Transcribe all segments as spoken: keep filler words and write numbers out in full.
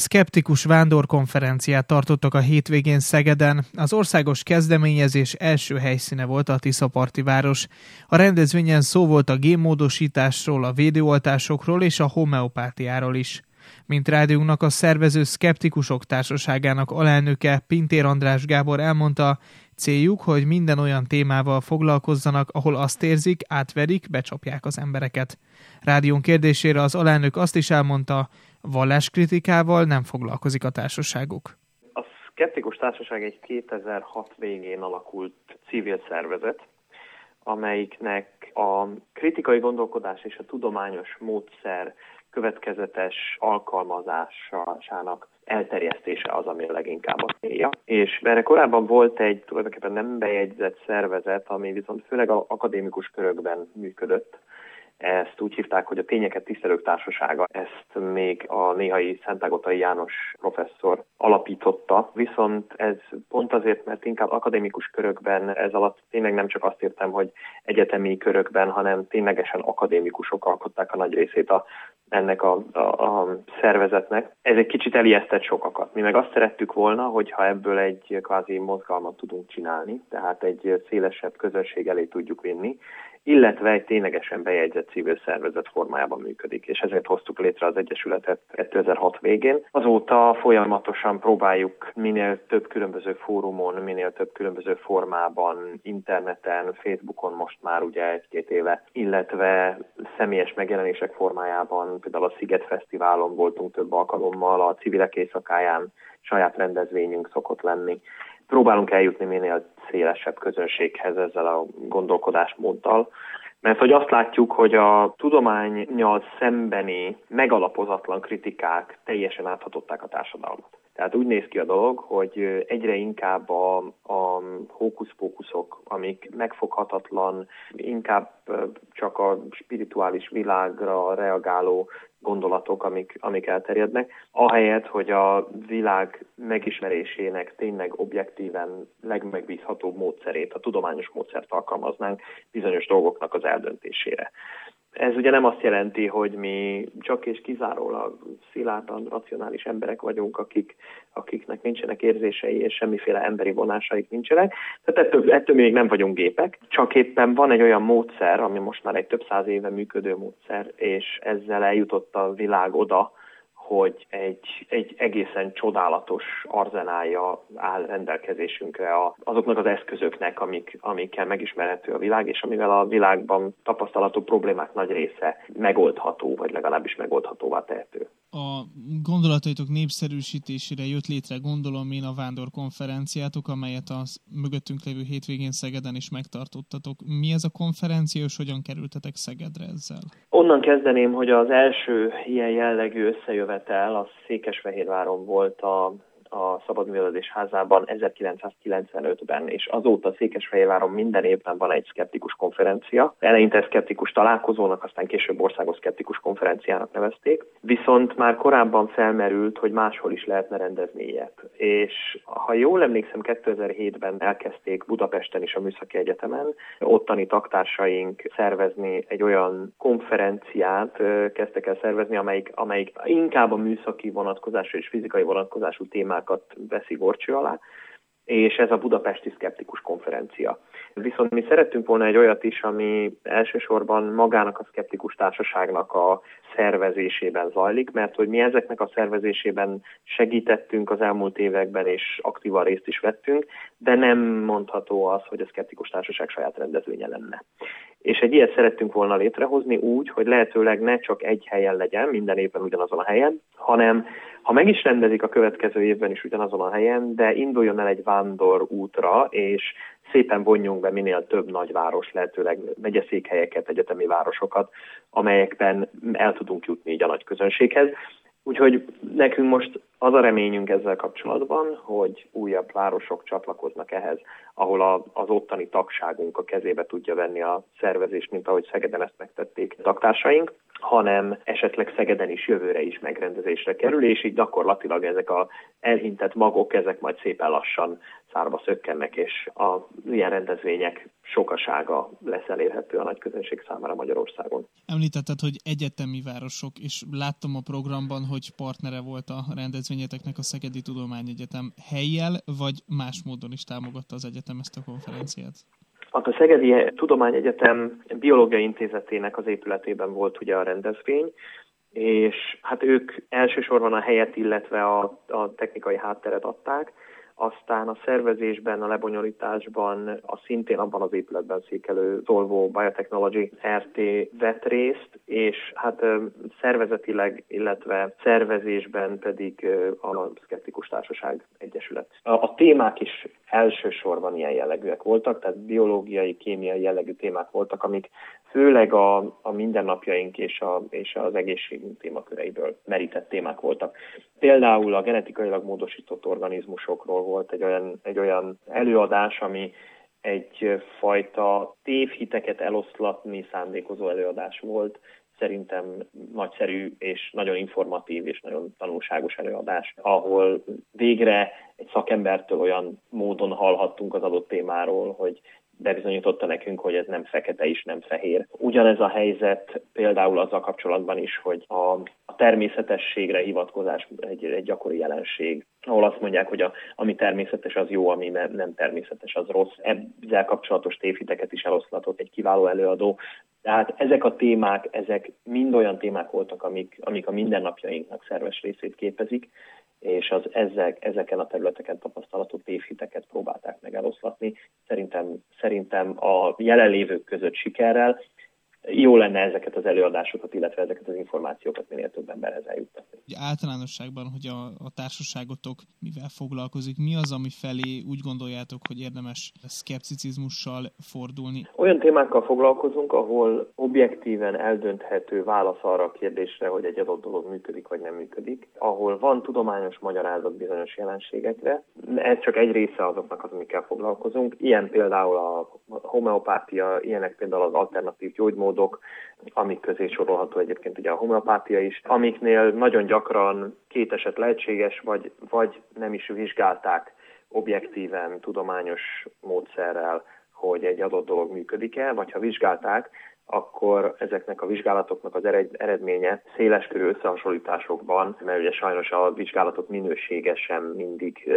Szkeptikus vándorkonferenciát tartottak a hétvégén Szegeden. Az országos kezdeményezés első helyszíne volt a tiszaparti város. A rendezvényen szó volt a génmódosításról, a védőoltásokról és a homeopátiáról is. Mint rádiónak a szervező Szkeptikusok Társaságának alelnöke Pintér András Gábor elmondta, céljuk, hogy minden olyan témával foglalkozzanak, ahol azt érzik, átverik, becsapják az embereket. Rádión kérdésére az alelnök azt is elmondta, valláskritikával nem foglalkozik a társaságuk. A Szkeptikus Társaság egy kétezer-hat végén alakult civil szervezet, amelyiknek a kritikai gondolkodás és a tudományos módszer következetes alkalmazásának elterjesztése az, ami a leginkább a célja. És erre korábban volt egy tulajdonképpen nem bejegyzett szervezet, ami viszont főleg az akadémikus körökben működött. Ezt úgy hívták, hogy a Tényeket Tisztelők Társasága. Ezt még a néhai Szentágothai János professzor alapította, viszont ez pont azért, mert inkább akadémikus körökben, ez alatt tényleg nem csak azt értem, hogy egyetemi körökben, hanem ténylegesen akadémikusok alkották a nagy részét a, ennek a, a, a szervezetnek. Ez egy kicsit elijesztett sokakat. Mi meg azt szerettük volna, hogyha ebből egy kvázi mozgalmat tudunk csinálni, tehát egy szélesebb közönség elé tudjuk vinni, illetve egy ténylegesen bejegyzett civil szervezet formájában működik, és ezért hoztuk létre az Egyesületet kétezer-hat végén. Azóta folyamatosan próbáljuk minél több különböző fórumon, minél több különböző formában, interneten, Facebookon most már ugye egy-két éve, illetve személyes megjelenések formájában, például a Sziget Fesztiválon voltunk több alkalommal, a civilek éjszakáján saját rendezvényünk szokott lenni. Próbálunk eljutni minél szélesebb közönséghez ezzel a gondolkodásmóddal, mert hogy azt látjuk, hogy a tudománnyal szembeni megalapozatlan kritikák teljesen áthatották a társadalmat. Tehát úgy néz ki a dolog, hogy egyre inkább a, a hókuszpókuszok, amik megfoghatatlan, inkább csak a spirituális világra reagáló gondolatok, amik, amik elterjednek, ahelyett, hogy a világ megismerésének tényleg objektíven legmegbízhatóbb módszerét, a tudományos módszert alkalmaznánk bizonyos dolgoknak az eldöntésére. Ez ugye nem azt jelenti, hogy mi csak és kizárólag szilárdan racionális emberek vagyunk, akik, akiknek nincsenek érzései és semmiféle emberi vonásaik nincsenek. Tehát ettől, ettől még nem vagyunk gépek, csak éppen van egy olyan módszer, ami most már egy több száz éve működő módszer, és ezzel eljutott a világ oda, hogy egy, egy egészen csodálatos arzenálja áll rendelkezésünkre azoknak az eszközöknek, amik, amikkel megismerhető a világ, és amivel a világban tapasztalható problémák nagy része megoldható, vagy legalábbis megoldhatóvá tehető. A gondolataitok népszerűsítésére jött létre, gondolom én, a vándorkonferenciátok, amelyet a mögöttünk lévő hétvégén Szegeden is megtartottatok. Mi ez a konferencia, és hogyan kerültetek Szegedre ezzel? Onnan kezdeném, hogy az első ilyen jellegű összejövetel a Székesfehérváron volt a a Szabadművelődés házában ezerkilencszázkilencvenötben, és azóta Székesfehérváron minden évben van egy szkeptikus konferencia. Eleinte szkeptikus találkozónak, aztán később országos szkeptikus konferenciának nevezték, viszont már korábban felmerült, hogy máshol is lehetne rendezni ilyet. És ha jól emlékszem, kétezer-hétben elkezdték Budapesten is a Műszaki Egyetemen, ottani taktársaink szervezni egy olyan konferenciát, kezdtek el szervezni, amelyik, amelyik inkább a műszaki vonatkozású és fizikai vonatkozású témát veszi gorcső alá, és ez a budapesti szkeptikus konferencia. Viszont mi szerettünk volna egy olyat is, ami elsősorban magának a szkeptikus társaságnak a szervezésében zajlik, mert hogy mi ezeknek a szervezésében segítettünk az elmúlt években, és aktívan részt is vettünk, de nem mondható az, hogy a szkeptikus társaság saját rendezvénye lenne. És egy ilyet szerettünk volna létrehozni úgy, hogy lehetőleg ne csak egy helyen legyen, minden évben ugyanazon a helyen, hanem ha meg is rendezik a következő évben is ugyanazon a helyen, de induljon el egy vándor útra, és szépen vonjunk be minél több nagyváros, lehetőleg megyeszékhelyeket, egyetemi városokat, amelyekben el tudunk jutni így a nagy közönséghez. Úgyhogy nekünk most az a reményünk ezzel kapcsolatban, hogy újabb városok csatlakoznak ehhez, ahol a, az ottani tagságunk a kezébe tudja venni a szervezést, mint ahogy Szegeden ezt megtették a taktársaink. hanem esetleg Szegeden is jövőre is megrendezésre kerül, és így gyakorlatilag ezek az elhintett magok, ezek majd szépen lassan szárba szökkennek, és az ilyen rendezvények sokasága lesz elérhető a nagy közönség számára Magyarországon. Említetted, hogy egyetemi városok, és láttam a programban, hogy partnere volt a rendezvényeteknek a Szegedi Tudományegyetem. Helyjel vagy más módon is támogatta az egyetem ezt a konferenciát? A Szegedi Tudományegyetem Biológiai Intézetének az épületében volt ugye a rendezvény, és hát ők elsősorban a helyet, illetve a, a technikai hátteret adták, aztán a szervezésben, a lebonyolításban, a szintén abban az épületben székelő Zolvo Biotechnology er té vett részt, és hát szervezetileg, illetve szervezésben pedig a Szkeptikus Társaság Egyesület. A témák is elsősorban ilyen jellegűek voltak, tehát biológiai, kémiai jellegű témák voltak, amik főleg a, a mindennapjaink és, a, és az egészségünk témaköreiből merített témák voltak. Például a genetikailag módosított organizmusokról volt egy olyan, egy olyan előadás, ami egyfajta tévhiteket eloszlatni szándékozó előadás volt. Szerintem nagyszerű és nagyon informatív és nagyon tanulságos előadás, ahol végre egy szakembertől olyan módon hallhattunk az adott témáról, hogy bebizonyította nekünk, hogy ez nem fekete és nem fehér. Ugyanez a helyzet például azzal kapcsolatban is, hogy a, a természetességre hivatkozás egy, egy gyakori jelenség, ahol azt mondják, hogy a, ami természetes, az jó, ami nem, nem természetes, az rossz. Ezzel kapcsolatos tévhiteket is eloszlatott egy kiváló előadó. Tehát ezek a témák, ezek mind olyan témák voltak, amik, amik a mindennapjainknak szerves részét képezik, és az ezek, ezeken a területeken tapasztalatú tévhiteket próbálták meg eloszlatni. Szerintem, szerintem a jelenlévők között sikerrel jó lenne ezeket az előadásokat, illetve ezeket az információkat minél több emberhez eljuttatni. Általánosságban, hogy a, a társaságotok mivel foglalkozik, mi az, ami felé úgy gondoljátok, hogy érdemes szkepticizmussal fordulni? Olyan témákkal foglalkozunk, ahol objektíven eldönthető válasz arra a kérdésre, hogy egy adott dolog működik vagy nem működik, ahol van tudományos magyarázat bizonyos jelenségekre. Ez csak egy része azoknak az, amikkel foglalkozunk. Ilyen például a homeopátia, ilyenek például az alternatív gyógymód, amik közé sorolható egyébként ugye a homeopátia is, amiknél nagyon gyakran két eset lehetséges, vagy, vagy nem is vizsgálták objektíven, tudományos módszerrel, hogy egy adott dolog működik-e, vagy ha vizsgálták, akkor ezeknek a vizsgálatoknak az eredménye széleskörű összehasonlításokban, mert ugye sajnos a vizsgálatok minősége sem mindig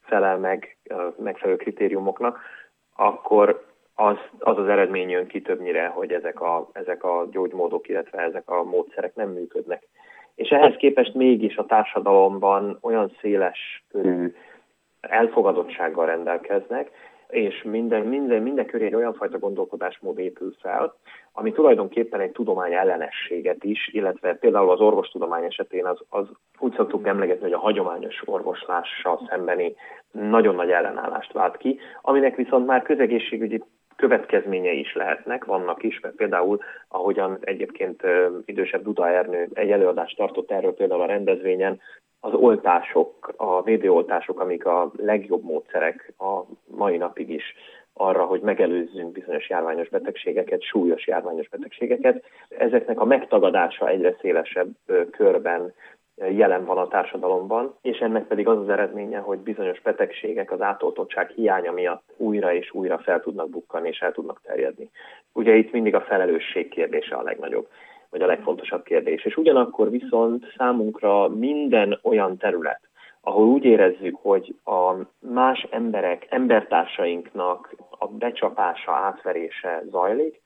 felel meg megfelelő kritériumoknak, akkor Az, az az eredmény jön ki többnyire, hogy ezek a, ezek a gyógymódok, illetve ezek a módszerek nem működnek. És ehhez képest mégis a társadalomban olyan széles körű elfogadottsággal rendelkeznek, és minden, minden, minden köré egy olyan fajta gondolkodásmód épül fel, ami tulajdonképpen egy tudomány ellenességet is, illetve például az orvostudomány esetén az, az úgy szoktuk emlegetni, hogy a hagyományos orvoslással szembeni nagyon nagy ellenállást vált ki, aminek viszont már közegészségügyi következményei is lehetnek, vannak is, mert például, ahogyan egyébként idősebb Duda Ernő egy előadást tartott erről például a rendezvényen, az oltások, a védőoltások, amik a legjobb módszerek a mai napig is arra, hogy megelőzzünk bizonyos járványos betegségeket, súlyos járványos betegségeket, ezeknek a megtagadása egyre szélesebb körben jelen van a társadalomban, és ennek pedig az az eredménye, hogy bizonyos betegségek az átoltottság hiánya miatt újra és újra fel tudnak bukkanni, és el tudnak terjedni. Ugye itt mindig a felelősség kérdése a legnagyobb, vagy a legfontosabb kérdés. És ugyanakkor viszont számunkra minden olyan terület, ahol úgy érezzük, hogy a más emberek, embertársainknak a becsapása, átverése zajlik,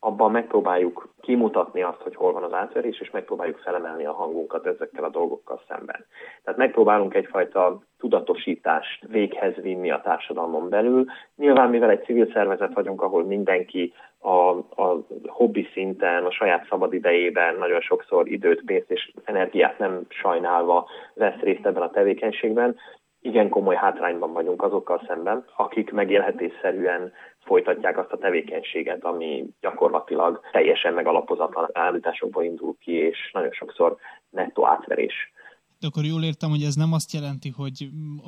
abban megpróbáljuk kimutatni azt, hogy hol van az átverés, és megpróbáljuk felemelni a hangunkat ezekkel a dolgokkal szemben. Tehát megpróbálunk egyfajta tudatosítást véghez vinni a társadalmon belül. Nyilván, mivel egy civil szervezet vagyunk, ahol mindenki a, a hobbi szinten, a saját szabadidejében nagyon sokszor időt, pénzt és energiát nem sajnálva vesz részt ebben a tevékenységben, igen komoly hátrányban vagyunk azokkal szemben, akik megélhetésszerűen folytatják azt a tevékenységet, ami gyakorlatilag teljesen megalapozatlan állításokból indul ki, és nagyon sokszor nettó átverés De akkor jól értem, hogy ez nem azt jelenti, hogy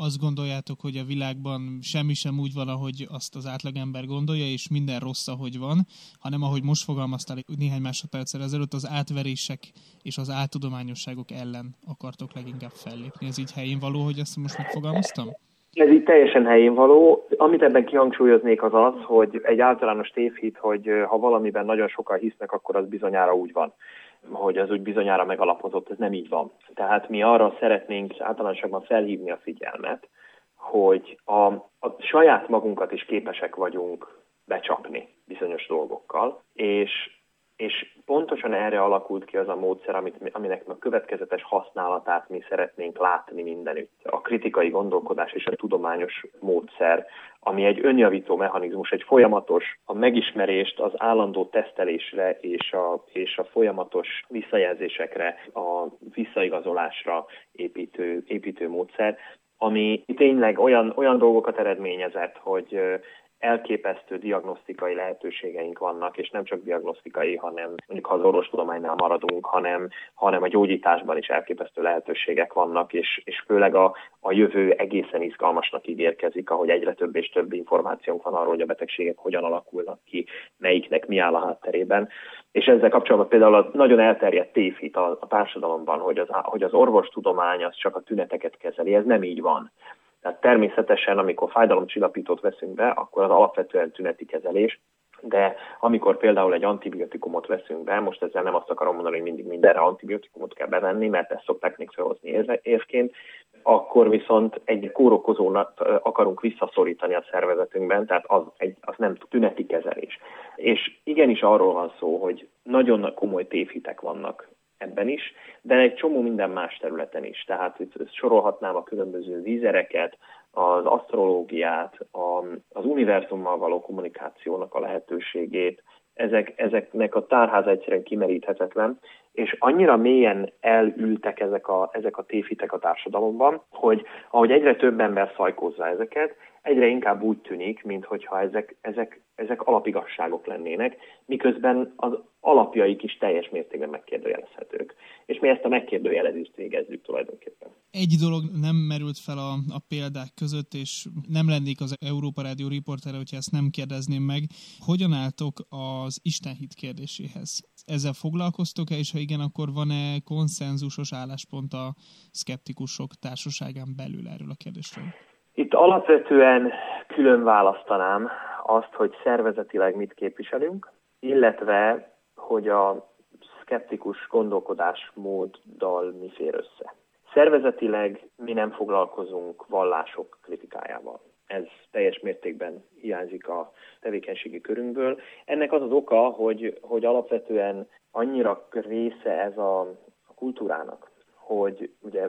azt gondoljátok, hogy a világban semmi sem úgy van, ahogy azt az átlagember gondolja, és minden rossz, ahogy van, hanem ahogy most fogalmaztál néhány másodperccel ezelőtt, az átverések és az áltudományosságok ellen akartok leginkább fellépni. Ez így helyén való, hogy ezt most megfogalmaztam? Ez így teljesen helyén való. Amit ebben kihangsúlyoznék az az, hogy egy általános tévhit, hogy ha valamiben nagyon sokan hisznek, akkor az bizonyára úgy van, hogy az úgy bizonyára megalapozott, ez nem így van. Tehát mi arra szeretnénk általánosságban felhívni a figyelmet, hogy a, a saját magunkat is képesek vagyunk becsapni bizonyos dolgokkal, és, és pontosan erre alakult ki az a módszer, amit, aminek a következetes használatát mi szeretnénk látni mindenütt. A kritikai gondolkodás és a tudományos módszer, ami egy önjavító mechanizmus, egy folyamatos a megismerést az állandó tesztelésre és a, és a folyamatos visszajelzésekre, a visszaigazolásra építő, építő módszer, ami tényleg olyan, olyan dolgokat eredményezett, hogy elképesztő diagnosztikai lehetőségeink vannak, és nem csak diagnosztikai, hanem mondjuk ha az orvostudománynál maradunk, hanem, hanem a gyógyításban is elképesztő lehetőségek vannak, és, és főleg a, a jövő egészen izgalmasnak ígérkezik, ahogy egyre több és több információnk van arról, hogy a betegségek hogyan alakulnak ki, melyiknek mi áll a hátterében. És ezzel kapcsolatban például a nagyon elterjedt tévhit a, a társadalomban, hogy az, hogy az orvostudomány az csak a tüneteket kezeli, ez nem így van. Tehát természetesen, amikor fájdalomcsillapítót veszünk be, akkor az alapvetően tüneti kezelés, de amikor például egy antibiotikumot veszünk be, most ezzel nem azt akarom mondani, hogy mindig mindenre antibiotikumot kell bevenni, mert ezt szokták még felhozni érvként, akkor viszont egy kórokozónak akarunk visszaszorítani a szervezetünkben, tehát az, egy, az nem tüneti kezelés. És igenis arról van szó, hogy nagyon komoly tévhitek vannak ebben is, de egy csomó minden más területen is. Tehát itt sorolhatnám a különböző vízereket, az asztrológiát, a, az univerzummal való kommunikációnak a lehetőségét. Ezek, ezeknek a tárháza egyszerűen kimeríthetetlen, és annyira mélyen elültek ezek a, ezek a tévhitek a társadalomban, hogy ahogy egyre több ember szajkózza ezeket, egyre inkább úgy tűnik, minthogyha ezek, ezek, ezek alapigazságok lennének, miközben az alapjaik is teljes mértékben megkérdőjelezhetők. És mi ezt a megkérdőjelezést végezzük tulajdonképpen. Egy dolog nem merült fel a, a példák között, és nem lennék az Európa Rádió riportere, hogyha ezt nem kérdezném meg. Hogyan álltok az istenhit kérdéséhez? Ezzel foglalkoztok-e, és ha igen, akkor van-e konszenzusos álláspont a Szkeptikusok Társaságán belül erről a kérdésről? Itt alapvetően külön választanám azt, hogy szervezetileg mit képviselünk, illetve, hogy a szkeptikus gondolkodásmóddal mi fér össze. Szervezetileg mi nem foglalkozunk vallások kritikájával. Ez teljes mértékben hiányzik a tevékenységi körünkből. Ennek az az oka, hogy, hogy alapvetően annyira része ez a, a kultúrának, hogy ugye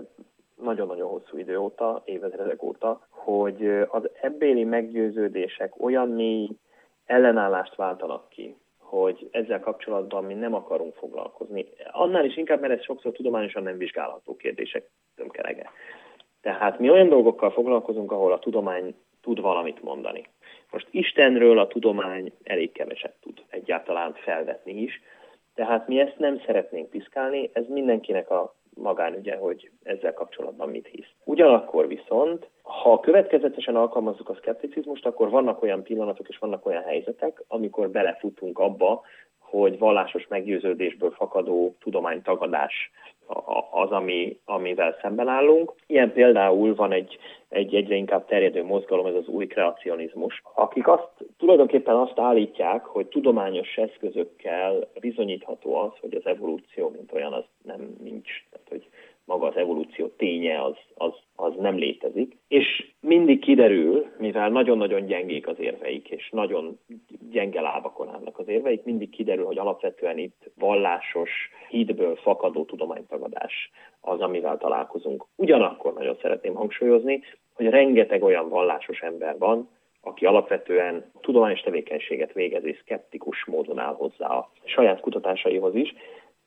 nagyon-nagyon hosszú idő óta, évezredek óta, hogy az ebbéli meggyőződések olyan mély ellenállást váltanak ki, hogy ezzel kapcsolatban mi nem akarunk foglalkozni. Annál is inkább, mert ez sokszor tudományosan nem vizsgálható kérdések tömkelege. Tehát mi olyan dolgokkal foglalkozunk, ahol a tudomány tud valamit mondani. Most Istenről a tudomány elég keveset tud egyáltalán felvetni is, tehát mi ezt nem szeretnénk piszkálni, ez mindenkinek a magánügye, hogy ezzel kapcsolatban mit hisz. Ugyanakkor viszont, ha következetesen alkalmazzuk a szkepticizmust, akkor vannak olyan pillanatok és vannak olyan helyzetek, amikor belefutunk abba, hogy vallásos meggyőződésből fakadó tudománytagadás az, ami, amivel szemben állunk. Ilyen például van egy, egy egyre inkább terjedő mozgalom, ez az új kreacionizmus, akik azt tulajdonképpen azt állítják, hogy tudományos eszközökkel bizonyítható az, hogy az evolúció mint olyan, az nem nincs, tehát hogy maga az evolúció ténye, az, az, az nem létezik. És mindig kiderül, mivel nagyon-nagyon gyengék az érveik, és nagyon gyenge lábakon állnak az érveik, mindig kiderül, hogy alapvetően itt vallásos, hitből fakadó tudománytagadás az, amivel találkozunk. Ugyanakkor nagyon szeretném hangsúlyozni, hogy rengeteg olyan vallásos ember van, aki alapvetően tudományos tevékenységet végez, és szkeptikus módon áll hozzá a saját kutatásaihoz is.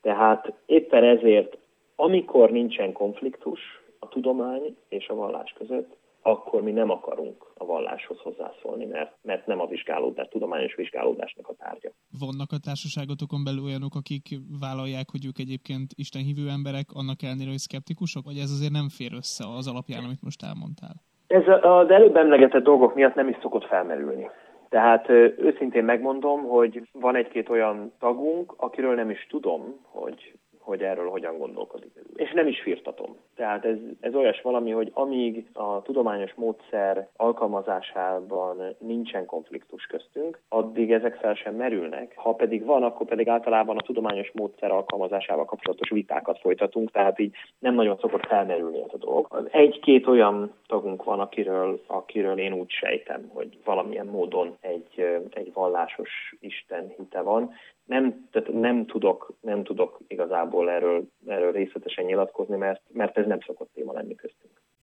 Tehát éppen ezért, amikor nincsen konfliktus a tudomány és a vallás között, akkor mi nem akarunk a valláshoz hozzászólni, mert, mert nem a vizsgálódás, tudományos vizsgálódásnak a tárgya. Vannak a társaságotokon belül olyanok, akik vállalják, hogy ők egyébként istenhívő emberek, annak ellenére, hogy szkeptikusok? Vagy ez azért nem fér össze az alapján, amit most elmondtál? Ez az előbb emlegetett dolgok miatt nem is szokott felmerülni. Tehát őszintén megmondom, hogy van egy-két olyan tagunk, akiről nem is tudom, hogy, hogy erről hogyan gondolkodik. És nem is firtatom. Tehát ez, ez olyas valami, hogy amíg a tudományos módszer alkalmazásában nincsen konfliktus köztünk, addig ezek fel sem merülnek. Ha pedig van, akkor pedig általában a tudományos módszer alkalmazásával kapcsolatos vitákat folytatunk, tehát így nem nagyon szokott felmerülni ez a dolog. Egy-két olyan tagunk van, akiről, akiről én úgy sejtem, hogy valamilyen módon egy, egy vallásos Isten hite van. Nem, tehát nem, tudok, nem tudok igazából erről, erről részletesen nyilatkozni, mert, mert ez nem szokott téma lenni köztünk.